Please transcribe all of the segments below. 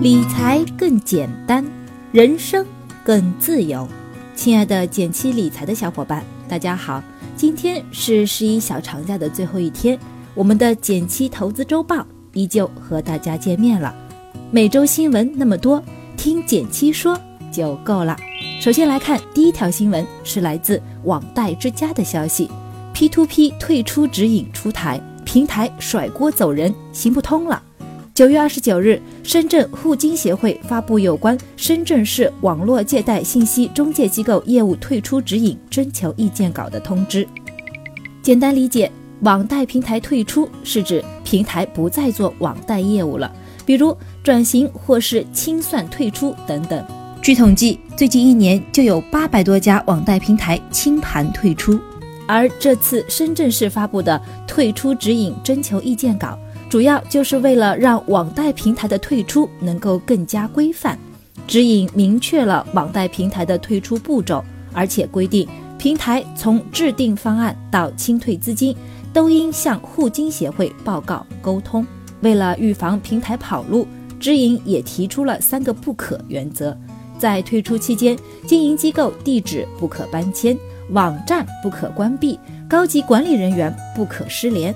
理财更简单，人生更自由。亲爱的减七理财的小伙伴，大家好，今天是11小长假的最后一天，我们的减七投资周报依旧和大家见面了。每周新闻那么多，听减七说就够了。首先来看第一条新闻，是来自网贷之家的消息， P2P 退出指引出台，平台甩锅走人，行不通了。9月29日，深圳互金协会发布有关深圳市网络借贷信息中介机构业务退出指引征求意见稿的通知。简单理解，网贷平台退出是指平台不再做网贷业务了，比如转型或是清算退出等等。据统计，最近一年就有800多家网贷平台清盘退出。而这次深圳市发布的退出指引征求意见稿，主要就是为了让网贷平台的退出能够更加规范。指引明确了网贷平台的退出步骤，而且规定平台从制定方案到清退资金都应向互金协会报告沟通。为了预防平台跑路，指引也提出了3个不可原则。在退出期间，经营机构地址不可搬迁，网站不可关闭，高级管理人员不可失联。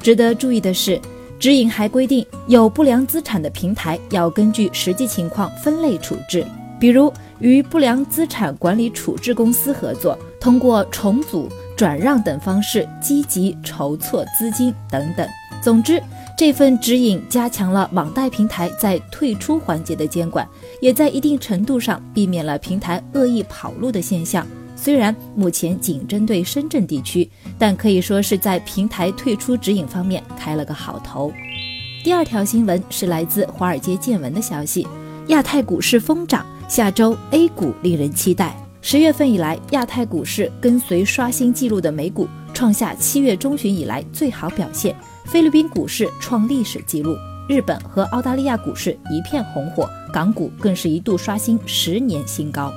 值得注意的是，指引还规定，有不良资产的平台要根据实际情况分类处置，比如与不良资产管理处置公司合作，通过重组、转让等方式积极筹措资金等等。总之，这份指引加强了网贷平台在退出环节的监管，也在一定程度上避免了平台恶意跑路的现象。虽然目前仅针对深圳地区，但可以说是在平台退出指引方面开了个好头。第二条新闻是来自华尔街见闻的消息，亚太股市疯涨，下周 A 股令人期待。10月份以来，亚太股市跟随刷新纪录的美股创下7月中旬以来最好表现，菲律宾股市创历史纪录，日本和澳大利亚股市一片红火，港股更是一度刷新10年新高。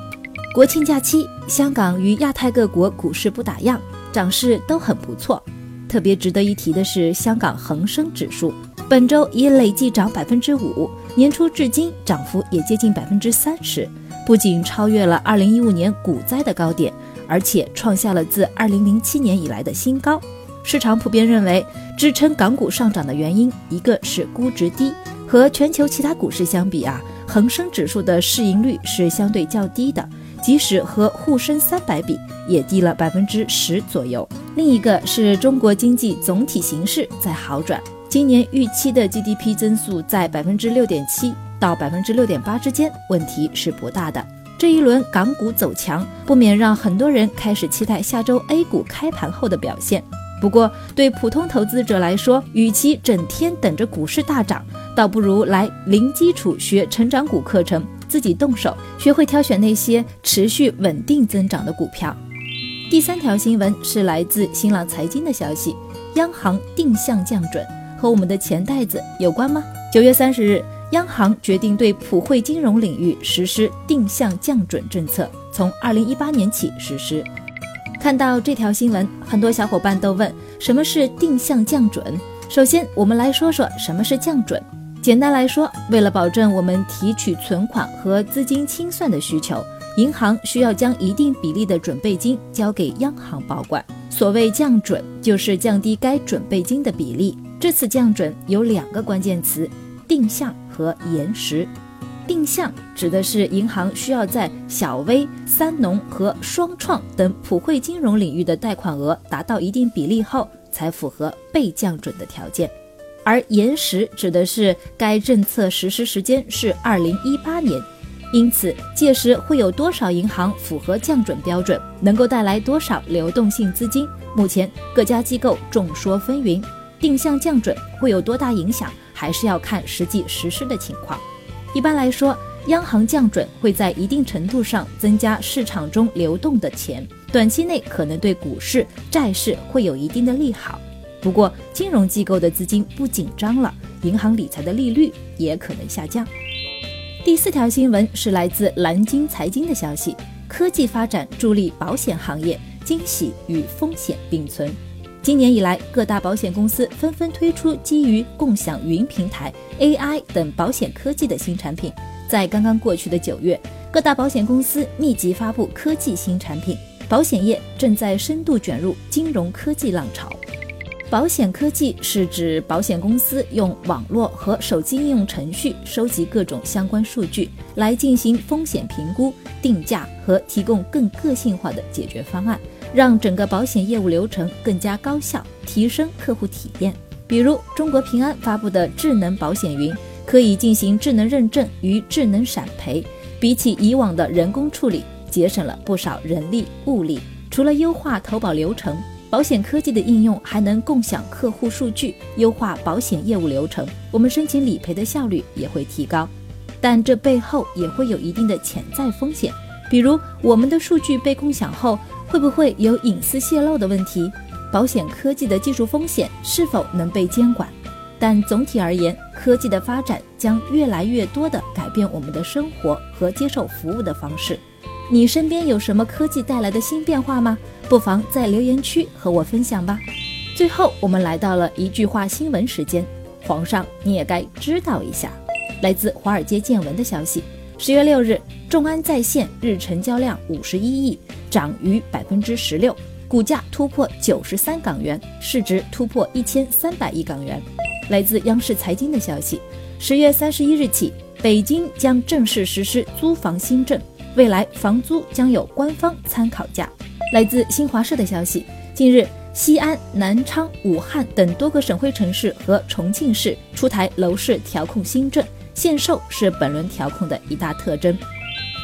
国庆假期，香港与亚太各国股市不打烊，涨势都很不错。特别值得一提的是，香港恒生指数本周已累计涨 5%， 年初至今涨幅也接近 30%， 不仅超越了2015年股灾的高点，而且创下了自2007年以来的新高。市场普遍认为，支撑港股上涨的原因，一个是估值低，和全球其他股市相比啊，恒生指数的市盈率是相对较低的，即使和沪深300比，也低了 10% 左右。另一个是中国经济总体形势在好转，今年预期的 GDP 增速在 6.7% 到 6.8% 之间，问题是不大的。这一轮港股走强，不免让很多人开始期待下周 A 股开盘后的表现。不过对普通投资者来说，与其整天等着股市大涨，倒不如来零基础学成长股课程，自己动手学会挑选那些持续稳定增长的股票。第三条新闻是来自新浪财经的消息，央行定向降准和我们的钱袋子有关吗？9月30日，央行决定对普惠金融领域实施定向降准政策，从2018年起实施。看到这条新闻，很多小伙伴都问，什么是定向降准？首先我们来说说什么是降准。简单来说，为了保证我们提取存款和资金清算的需求，银行需要将一定比例的准备金交给央行保管。所谓降准，就是降低该准备金的比例。这次降准有2个关键词，定向和延时。定向指的是银行需要在小微、三农和双创等普惠金融领域的贷款额达到一定比例后，才符合被降准的条件。而延时指的是该政策实施时间是2018年，因此届时会有多少银行符合降准标准，能够带来多少流动性资金，目前各家机构众说纷纭。定向降准会有多大影响，还是要看实际实施的情况。一般来说，央行降准会在一定程度上增加市场中流动的钱，短期内可能对股市、债市会有一定的利好。不过金融机构的资金不紧张了，银行理财的利率也可能下降。第4条新闻是来自蓝鲸财经的消息，科技发展助力保险行业，惊喜与风险并存。今年以来，各大保险公司纷纷推出基于共享云平台、AI 等保险科技的新产品。在刚刚过去的9月，各大保险公司密集发布科技新产品，保险业正在深度卷入金融科技浪潮。保险科技是指保险公司用网络和手机应用程序收集各种相关数据，来进行风险评估、定价和提供更个性化的解决方案，让整个保险业务流程更加高效，提升客户体验。比如中国平安发布的智能保险云，可以进行智能认证与智能闪赔，比起以往的人工处理，节省了不少人力物力。除了优化投保流程，保险科技的应用还能共享客户数据，优化保险业务流程，我们申请理赔的效率也会提高。但这背后也会有一定的潜在风险，比如我们的数据被共享后，会不会有隐私泄露的问题？保险科技的技术风险是否能被监管？但总体而言，科技的发展将越来越多地改变我们的生活和接受服务的方式。你身边有什么科技带来的新变化吗？不妨在留言区和我分享吧。最后，我们来到了一句话新闻时间，皇上你也该知道一下。来自华尔街见闻的消息，10月6日，众安在线日成交量51亿，涨逾16%，股价突破93港元，市值突破1300亿港元。来自央视财经的消息，10月31日起，北京将正式实施租房新政。未来房租将有官方参考价。来自新华社的消息，近日，西安、南昌、武汉等多个省会城市和重庆市出台楼市调控新政，限售是本轮调控的一大特征。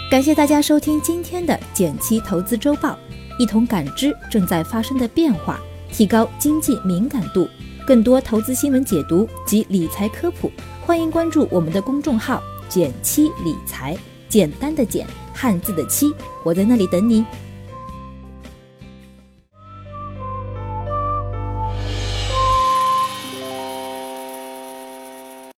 感谢大家收听今天的减七投资周报，一同感知正在发生的变化，提高经济敏感度。更多投资新闻解读及理财科普，欢迎关注我们的公众号减七理财，简单的简，汉字的七，我在那里等你。